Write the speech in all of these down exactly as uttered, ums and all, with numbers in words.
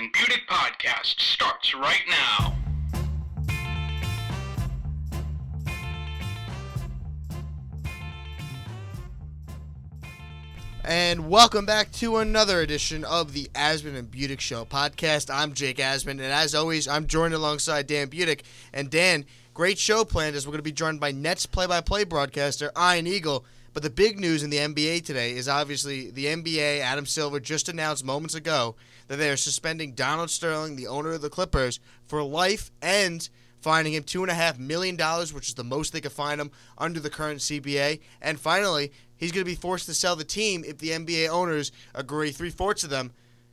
and Beauty podcast starts right now. And welcome back to another edition of the Asman and Butic Show podcast. I'm Jake Asman, and as always, I'm joined alongside Dan Butic. And Dan, great show planned as we're going to be joined by Nets play-by-play broadcaster Ian Eagle. But the big news in the N B A today is obviously the N B A, Adam Silver, just announced moments ago that they are suspending Donald Sterling, the owner of the Clippers, for life and fining him two point five million dollars, which is the most they could fine him under the current C B A. And finally, he's going to be forced to sell the team if the N B A owners agree, three-fourths of them,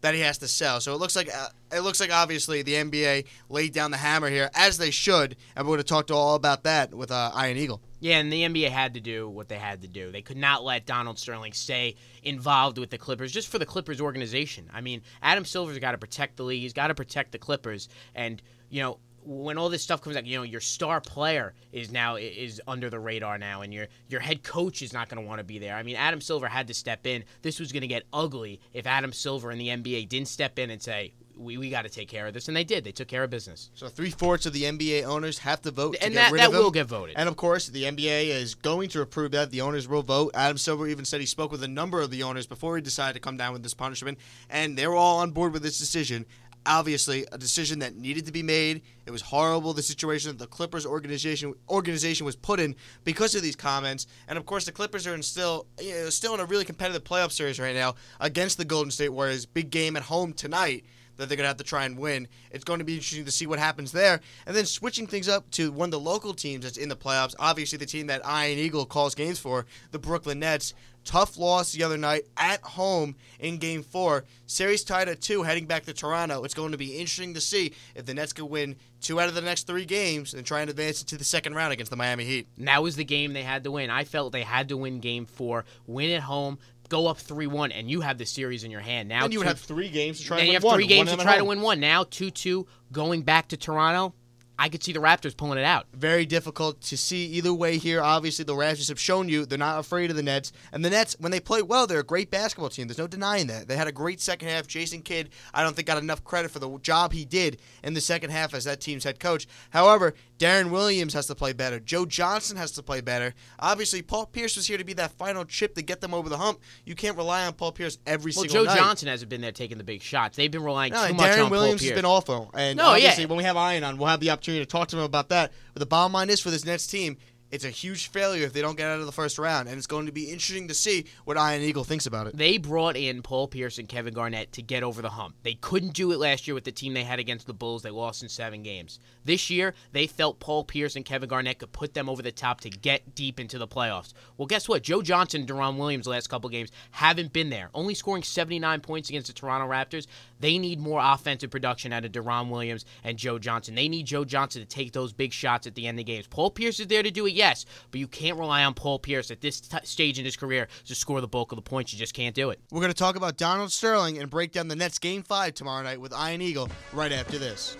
that he has to sell. So it looks like uh, it looks like obviously the N B A laid down the hammer here, as they should, and we're going to talk all about that with uh, Ian Eagle. Yeah, and the N B A had to do what they had to do. They could not let Donald Sterling stay involved with the Clippers, just for the Clippers organization. I mean, Adam Silver's got to protect the league. He's got to protect the Clippers. And, you know, when all this stuff comes out, you know, your star player is now is under the radar now, and your your head coach is not going to want to be there. I mean, Adam Silver had to step in. This was going to get ugly if Adam Silver and the N B A didn't step in and say, we we got to take care of this, and they did. They took care of business. So three-fourths of the N B A owners have to vote to and get that, rid that of him. And that will get voted. And, of course, the N B A is going to approve that. The owners will vote. Adam Silver even said he spoke with a number of the owners before he decided to come down with this punishment, and they were all on board with this decision. Obviously, a decision that needed to be made. It was horrible, the situation that the Clippers organization organization was put in because of these comments. And, of course, the Clippers are in still you know, still in a really competitive playoff series right now against the Golden State Warriors. Big game at home tonight that they're going to have to try and win. It's going to be interesting to see what happens there. And then switching things up to one of the local teams that's in the playoffs, obviously the team that Ian Eagle calls games for, the Brooklyn Nets. Tough loss the other night at home in Game four. Series tied at two, heading back to Toronto. It's going to be interesting to see if the Nets can win two out of the next three games and try and advance into the second round against the Miami Heat. And that was the game they had to win. I felt they had to win Game four, win at home, go up three one, and you have the series in your hand. Now, and you two, would have three games to try and win one. you have one. three games one to try to win one. Now, two two, going back to Toronto, I could see the Raptors pulling it out. Very difficult to see either way here. Obviously, the Raptors have shown you they're not afraid of the Nets. And the Nets, when they play well, they're a great basketball team. There's no denying that. They had a great second half. Jason Kidd, I don't think, got enough credit for the job he did in the second half as that team's head coach. However, Deron Williams has to play better. Joe Johnson has to play better. Obviously, Paul Pierce was here to be that final chip to get them over the hump. You can't rely on Paul Pierce every well, single Joe night. Well, Joe Johnson hasn't been there taking the big shots. They've been relying no, too much Deron on Williams Paul Pierce. Deron Williams has been awful. And no, obviously, yeah. when we have Ian on, we'll have the opportunity to talk to him about that. But the bottom line is for this Nets team, it's a huge failure if they don't get out of the first round, and it's going to be interesting to see what Ian Eagle thinks about it. They brought in Paul Pierce and Kevin Garnett to get over the hump. They couldn't do it last year with the team they had against the Bulls. They lost in seven games. This year, they felt Paul Pierce and Kevin Garnett could put them over the top to get deep into the playoffs. Well, guess what? Joe Johnson and Deron Williams the last couple games haven't been there, only scoring seventy-nine points against the Toronto Raptors. They need more offensive production out of Deron Williams and Joe Johnson. They need Joe Johnson to take those big shots at the end of games. Paul Pierce is there to do it, yes, but you can't rely on Paul Pierce at this t- stage in his career to score the bulk of the points. You just can't do it. We're going to talk about Donald Sterling and break down the Nets Game five tomorrow night with Ian Eagle right after this.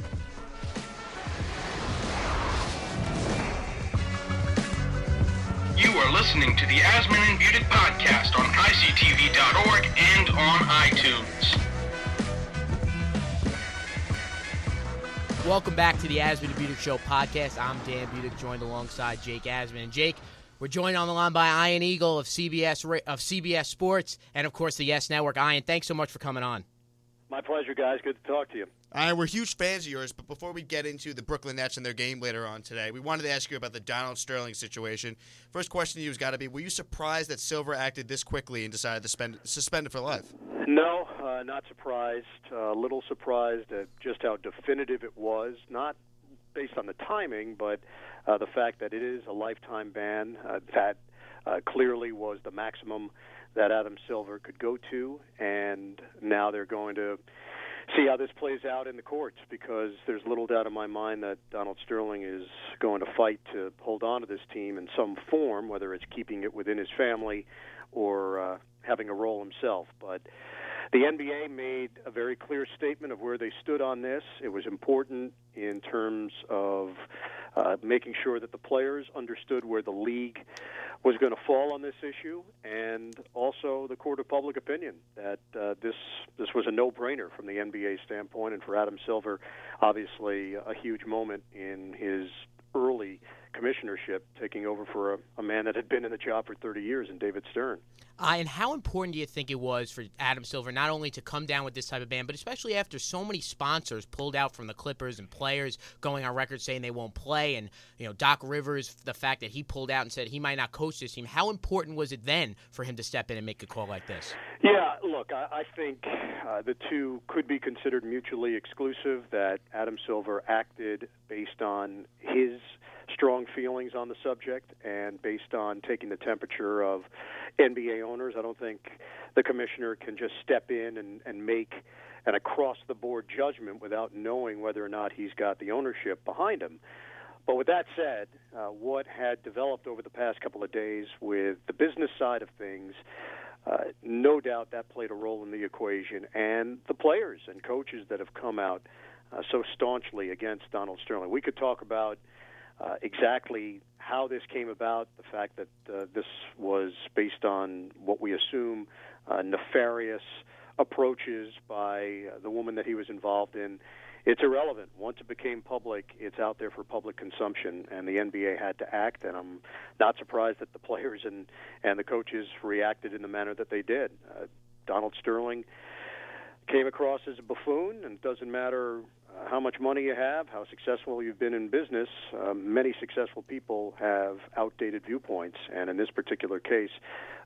You are listening to the Asman and Butic podcast on I C T V dot org and on iTunes. Welcome back to the Asman and Butic Show podcast. I'm Dan Butic, joined alongside Jake Asman. And Jake, we're joined on the line by Ian Eagle of C B S of C B S Sports and, of course, the Yes Network. Ian, thanks so much for coming on. My pleasure, guys. Good to talk to you. Ian, we're huge fans of yours, but before we get into the Brooklyn Nets and their game later on today, we wanted to ask you about the Donald Sterling situation. First question to you has got to be, were you surprised that Silver acted this quickly and decided to spend, suspend it for life? No, uh, not surprised. A uh, little surprised at just how definitive it was, not based on the timing, but uh, the fact that it is a lifetime ban. Uh, that uh, clearly was the maximum that Adam Silver could go to, and now they're going to see how this plays out in the courts, because there's little doubt in my mind that Donald Sterling is going to fight to hold on to this team in some form, whether it's keeping it within his family or uh, having a role himself. But the N B A made a very clear statement of where they stood on this. It was important in terms of uh, making sure that the players understood where the league was going to fall on this issue, and also the court of public opinion that uh, this this was a no-brainer from the N B A standpoint, and for Adam Silver, obviously a huge moment in his early commissionership, taking over for a, a man that had been in the job for thirty years in David Stern. Uh, and how important do you think it was for Adam Silver not only to come down with this type of ban, but especially after so many sponsors pulled out from the Clippers and players going on record saying they won't play, and you know Doc Rivers, the fact that he pulled out and said he might not coach this team, how important was it then for him to step in and make a call like this? Yeah, look, I, I think uh, the two could be considered mutually exclusive, that Adam Silver acted based on his strong feelings on the subject and based on taking the temperature of N B A owners. I don't think the commissioner can just step in and, and make an across-the-board judgment without knowing whether or not he's got the ownership behind him. But with that said, uh, what had developed over the past couple of days with the business side of things, uh, no doubt that played a role in the equation, and the players and coaches that have come out uh, so staunchly against Donald Sterling. We could talk about Uh, exactly how this came about, the fact that uh, this was based on what we assume uh, nefarious approaches by uh, the woman that he was involved in. It's irrelevant. Once it became public, it's out there for public consumption, and the N B A had to act, and I'm not surprised that the players and, and the coaches reacted in the manner that they did. Uh, Donald Sterling came across as a buffoon, and it doesn't matter uh, how much money you have, how successful you've been in business. Uh, many successful people have outdated viewpoints, and in this particular case,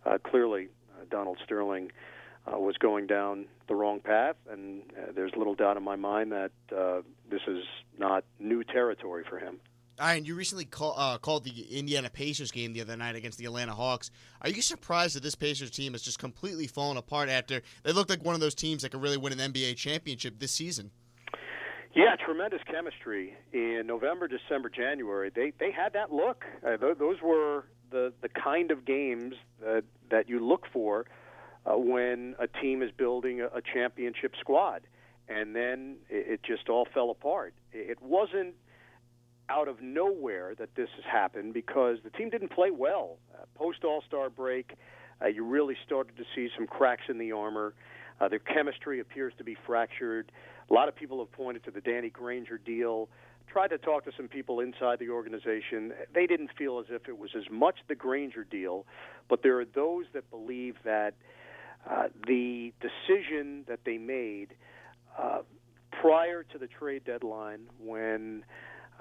uh, clearly uh, Donald Sterling uh, was going down the wrong path, and uh, there's little doubt in my mind that uh, this is not new territory for him. Ian, you recently call, uh, called the Indiana Pacers game the other night against the Atlanta Hawks. Are you surprised that this Pacers team has just completely fallen apart after they looked like one of those teams that could really win an N B A championship this season? Yeah, tremendous chemistry in November, December, January. They they had that look. Uh, th- those were the, the kind of games that, that you look for uh, when a team is building a, a championship squad. And then it, it just all fell apart. It, it wasn't out of nowhere that this has happened, because the team didn't play well. Uh, Post-All-Star break, uh, you really started to see some cracks in the armor. Uh, their chemistry appears to be fractured. A lot of people have pointed to the Danny Granger deal. Tried to talk to some people inside the organization. They didn't feel as if it was as much the Granger deal, but there are those that believe that uh, the decision that they made uh, prior to the trade deadline, when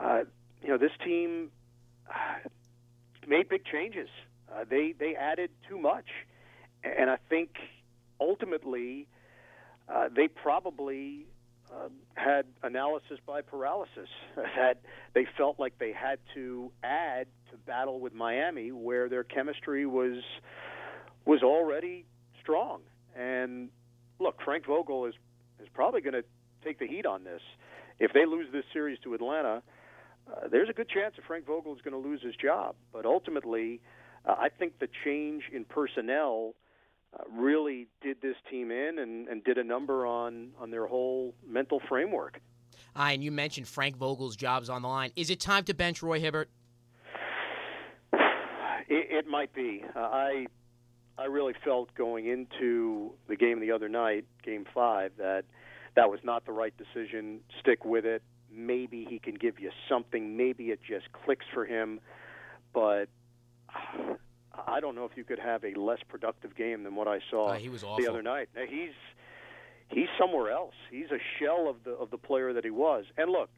Uh, you know, this team uh, made big changes. Uh, they they added too much, and I think ultimately uh, they probably uh, had analysis by paralysis, that they felt like they had to add to battle with Miami, where their chemistry was was already strong. And look, Frank Vogel is is probably going to take the heat on this. If they lose this series to Atlanta, Uh, there's a good chance that Frank Vogel is going to lose his job. But ultimately, uh, I think the change in personnel uh, really did this team in and, and did a number on, on their whole mental framework. Uh, and you mentioned Frank Vogel's job's on the line. Is it time to bench Roy Hibbert? It, it might be. Uh, I I really felt going into the game the other night, Game five, that that was not the right decision. Stick with it. Maybe he can give you something. Maybe it just clicks for him. But I don't know if you could have a less productive game than what I saw uh, he was awful the other night. Now, he's he's somewhere else. He's a shell of the of the player that he was. And look,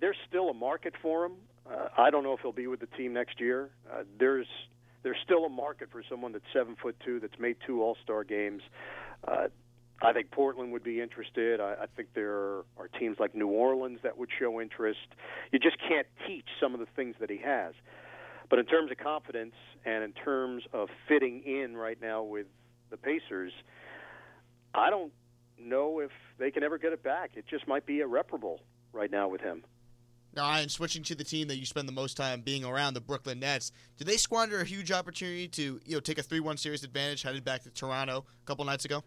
there's still a market for him. Uh, I don't know if he'll be with the team next year. Uh, there's there's still a market for someone that's seven foot two, that's made two All-Star games. Uh, I think Portland would be interested. I, I think there are teams like New Orleans that would show interest. You just can't teach some of the things that he has. But in terms of confidence and in terms of fitting in right now with the Pacers, I don't know if they can ever get it back. It just might be irreparable right now with him. Now, Ian, switching to the team that you spend the most time being around, the Brooklyn Nets, did they squander a huge opportunity to, you know, take a three one series advantage, headed back to Toronto a couple nights ago?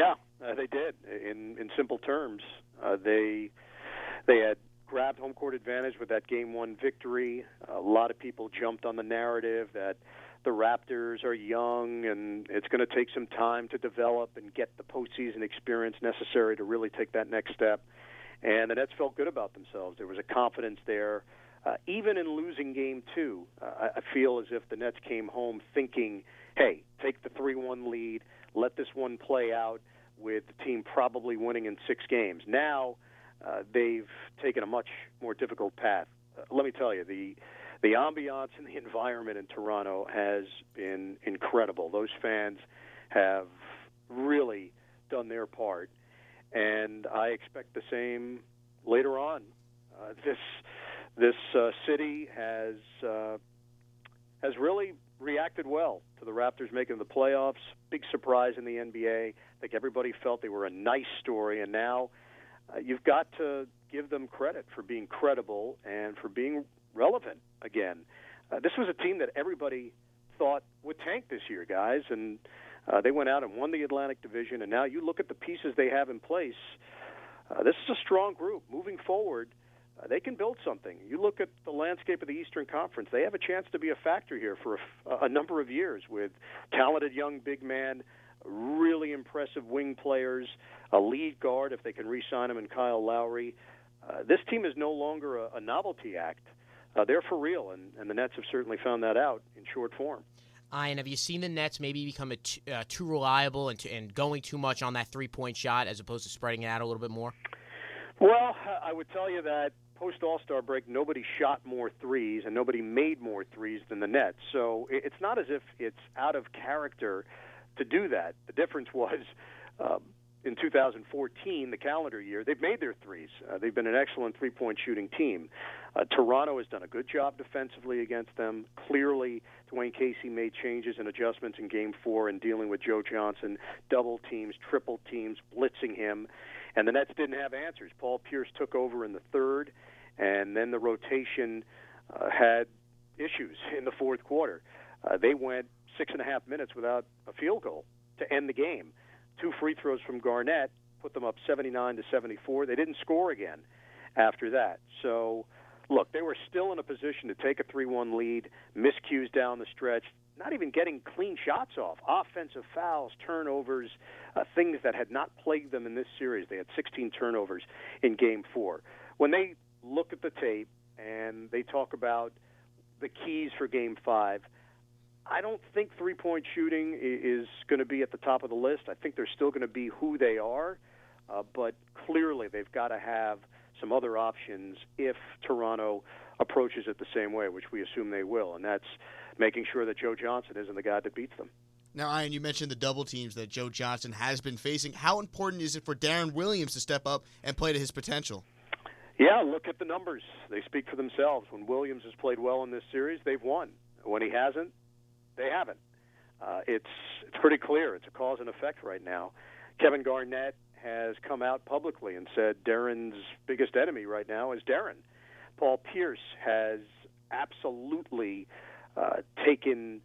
Yeah, uh, they did. In in simple terms, uh, they they had grabbed home court advantage with that game one victory. A lot of people jumped on the narrative that the Raptors are young and it's going to take some time to develop and get the postseason experience necessary to really take that next step. And the Nets felt good about themselves. There was a confidence there. Uh, even in losing game two, uh, I feel as if the Nets came home thinking, hey, take the three one lead, let this one play out with the team probably winning in six games. Now uh, they've taken a much more difficult path. Uh, let me tell you, the the ambiance and the environment in Toronto has been incredible. Those fans have really done their part, and I expect the same later on. Uh, this this uh, city has uh, has really reacted well to the Raptors making the playoffs. Big surprise in the N B A. I think everybody felt they were a nice story, and now uh, you've got to give them credit for being credible and for being relevant again. Uh, this was a team that everybody thought would tank this year, guys, and uh, they went out and won the Atlantic Division, and now you look at the pieces they have in place. Uh, this is a strong group. Moving forward, uh, they can build something. You look at the landscape of the Eastern Conference, they have a chance to be a factor here for a, a number of years with talented young big man, really impressive wing players, a lead guard if they can re-sign him, and Kyle Lowry. Uh, this team is no longer a, a novelty act. Uh, they're for real, and, and the Nets have certainly found that out in short form. Ian, have you seen the Nets maybe become a t- uh, too reliable and, t- and going too much on that three-point shot as opposed to spreading it out a little bit more? Well, I would tell you that post-All-Star break, nobody shot more threes and nobody made more threes than the Nets. So it's not as if it's out of character to do that. The difference was um, in two thousand fourteen, the calendar year, they've made their threes. Uh, they've been an excellent three-point shooting team. Uh, Toronto has done a good job defensively against them. Clearly, Dwayne Casey made changes and adjustments in Game four in dealing with Joe Johnson, double teams, triple teams, blitzing him. And the Nets didn't have answers. Paul Pierce took over in the third, and then the rotation uh, had issues in the fourth quarter. Uh, they went six and a half minutes without a field goal to end the game. Two free throws from Garnett put them up seventy-nine to seventy-four. They didn't score again after that. So, look, they were still in a position to take a three one lead, miscues down the stretch, not even getting clean shots off, offensive fouls, turnovers, uh, things that had not plagued them in this series. They had sixteen turnovers in Game four. When they look at the tape and they talk about the keys for Game five, I don't think three-point shooting is going to be at the top of the list. I think they're still going to be who they are, uh, but clearly they've got to have some other options if Toronto approaches it the same way, which we assume they will, and that's making sure that Joe Johnson isn't the guy that beats them. Now, Ian, you mentioned the double teams that Joe Johnson has been facing. How important is it for Deron Williams to step up and play to his potential? Yeah, look at the numbers. They speak for themselves. When Williams has played well in this series, they've won. When he hasn't, they haven't. Uh, it's it's pretty clear. It's a cause and effect right now. Kevin Garnett has come out publicly and said Deron's biggest enemy right now is Deron. Paul Pierce has absolutely uh, taken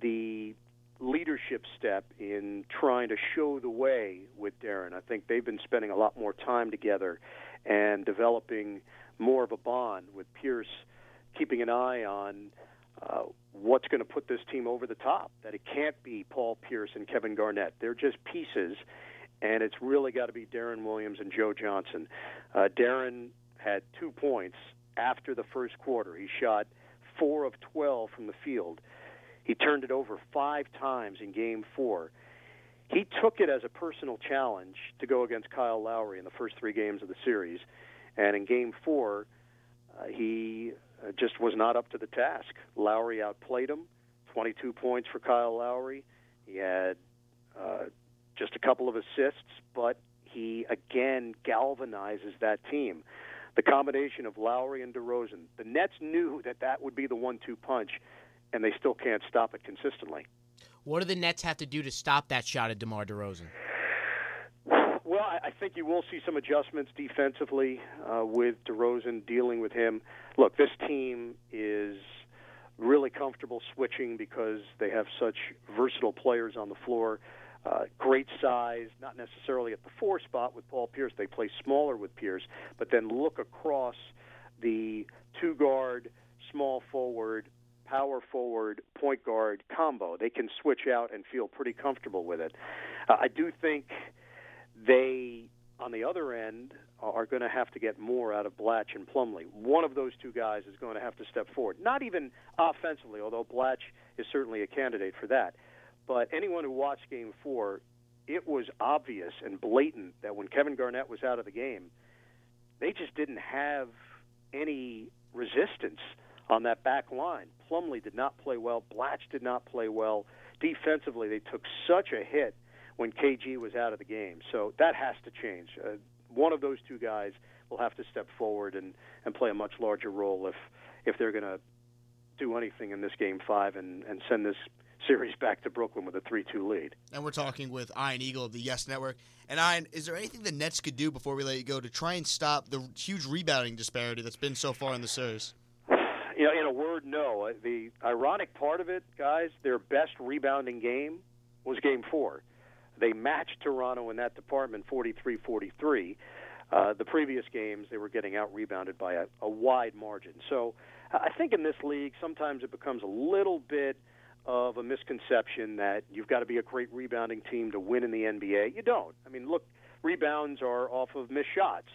the leadership step in trying to show the way with Deron. I think they've been spending a lot more time together and developing more of a bond with Pierce, keeping an eye on Uh, what's going to put this team over the top, that it can't be Paul Pierce and Kevin Garnett. They're just pieces, and it's really got to be Deron Williams and Joe Johnson. Uh, Deron had two points after the first quarter. He shot four of twelve from the field. He turned it over five times in Game four. He took it as a personal challenge to go against Kyle Lowry in the first three games of the series, and in Game four, uh, he... just was not up to the task. Lowry outplayed him, twenty-two points for Kyle Lowry. He had uh, just a couple of assists, but he again galvanizes that team. The combination of Lowry and DeRozan, the Nets knew that that would be the one two punch, and they still can't stop it consistently. What do the Nets have to do to stop that shot at DeMar DeRozan? Well, I think you will see some adjustments defensively uh, with DeRozan, dealing with him. Look, this team is really comfortable switching because they have such versatile players on the floor. Uh, great size, not necessarily at the four spot with Paul Pierce. They play smaller with Pierce, but then look across the two-guard, small forward, power forward, point guard combo. They can switch out and feel pretty comfortable with it. Uh, I do think they, on the other end, are going to have to get more out of Blatche and Plumlee. One of those two guys is going to have to step forward. Not even offensively, although Blatche is certainly a candidate for that. But anyone who watched Game four, it was obvious and blatant that when Kevin Garnett was out of the game, they just didn't have any resistance on that back line. Plumlee did not play well. Blatche did not play well. Defensively, they took such a hit when K G was out of the game. So that has to change. Uh, one of those two guys will have to step forward and, and play a much larger role if if they're going to do anything in this Game five and, and send this series back to Brooklyn with a three two lead. And we're talking with Ian Eagle of the Yes Network. And Ian, is there anything the Nets could do before we let you go to try and stop the huge rebounding disparity that's been so far in the series? You know, in a word, no. The ironic part of it, guys, their best rebounding game was Game four. They matched Toronto in that department forty-three forty-three. Uh, the previous games, they were getting out-rebounded by a, a wide margin. So I think in this league, sometimes it becomes a little bit of a misconception that you've got to be a great rebounding team to win in the N B A. You don't. I mean, look, rebounds are off of missed shots.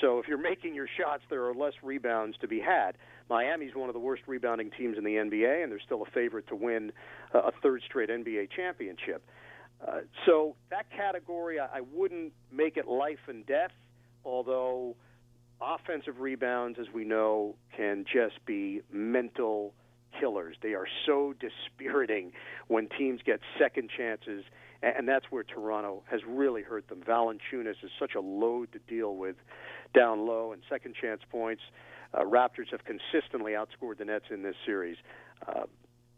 So if you're making your shots, there are less rebounds to be had. Miami's one of the worst rebounding teams in the N B A, and they're still a favorite to win a third straight N B A championship. Uh, so that category, I, I wouldn't make it life and death, although offensive rebounds, as we know, can just be mental killers. They are so dispiriting when teams get second chances, and, and that's where Toronto has really hurt them. Valančiūnas is such a load to deal with down low, and second chance points. Uh, Raptors have consistently outscored the Nets in this series. Uh,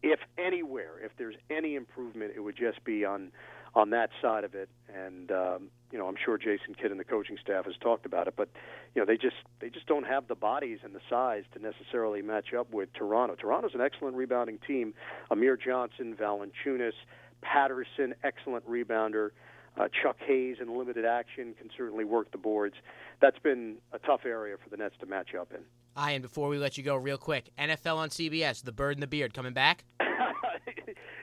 If anywhere, if there's any improvement, it would just be on on that side of it. And, um, you know, I'm sure Jason Kidd and the coaching staff has talked about it. But, you know, they just they just don't have the bodies and the size to necessarily match up with Toronto. Toronto's an excellent rebounding team. Amir Johnson, Valančiūnas, Patterson, excellent rebounder. Uh, Chuck Hayes in limited action can certainly work the boards. That's been a tough area for the Nets to match up in. Ian, before we let you go real quick, N F L on C B S, The Bird and the Beard coming back?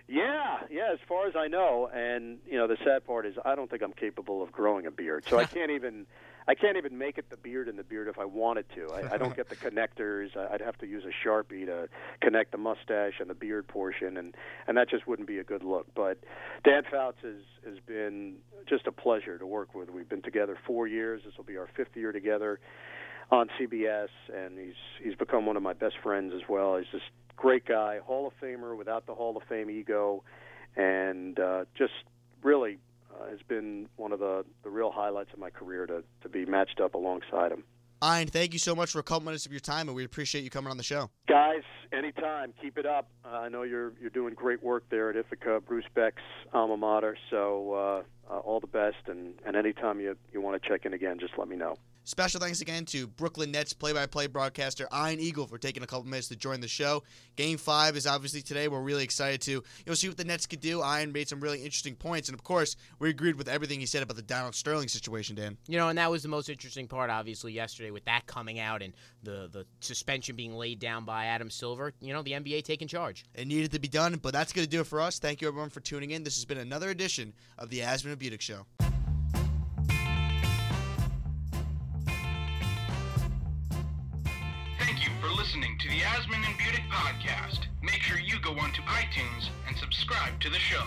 yeah, yeah, as far as I know. And, you know, the sad part is I don't think I'm capable of growing a beard. So I can't even I can't even make it The Beard and the Beard if I wanted to. I, I don't get the connectors. I'd have to use a Sharpie to connect the mustache and the beard portion, and, and that just wouldn't be a good look. But Dan Fouts has, has been just a pleasure to work with. We've been together four years. This will be our fifth year together on C B S, and he's he's become one of my best friends as well. He's just a great guy, Hall of Famer without the Hall of Fame ego, and uh, just really uh, has been one of the, the real highlights of my career to, to be matched up alongside him. Ian, thank you so much for a couple minutes of your time, and we appreciate you coming on the show. Guys, anytime. Keep it up. Uh, I know you're you're doing great work there at Ithaca, Bruce Beck's alma mater, so uh, uh, all the best, and, and anytime you, you want to check in again, just let me know. Special thanks again to Brooklyn Nets play-by-play broadcaster Ian Eagle for taking a couple minutes to join the show. Game five is obviously today. We're really excited to you know, see what the Nets could do. Ian made some really interesting points, and, of course, we agreed with everything he said about the Donald Sterling situation, Dan. You know, and that was the most interesting part, obviously, yesterday with that coming out and the, the suspension being laid down by Adam Silver. You know, the N B A taking charge. It needed to be done, but that's going to do it for us. Thank you, everyone, for tuning in. This has been another edition of the Asman and Budick Show. Listening to the Asman and Budick podcast. Make sure you go onto iTunes and subscribe to the show.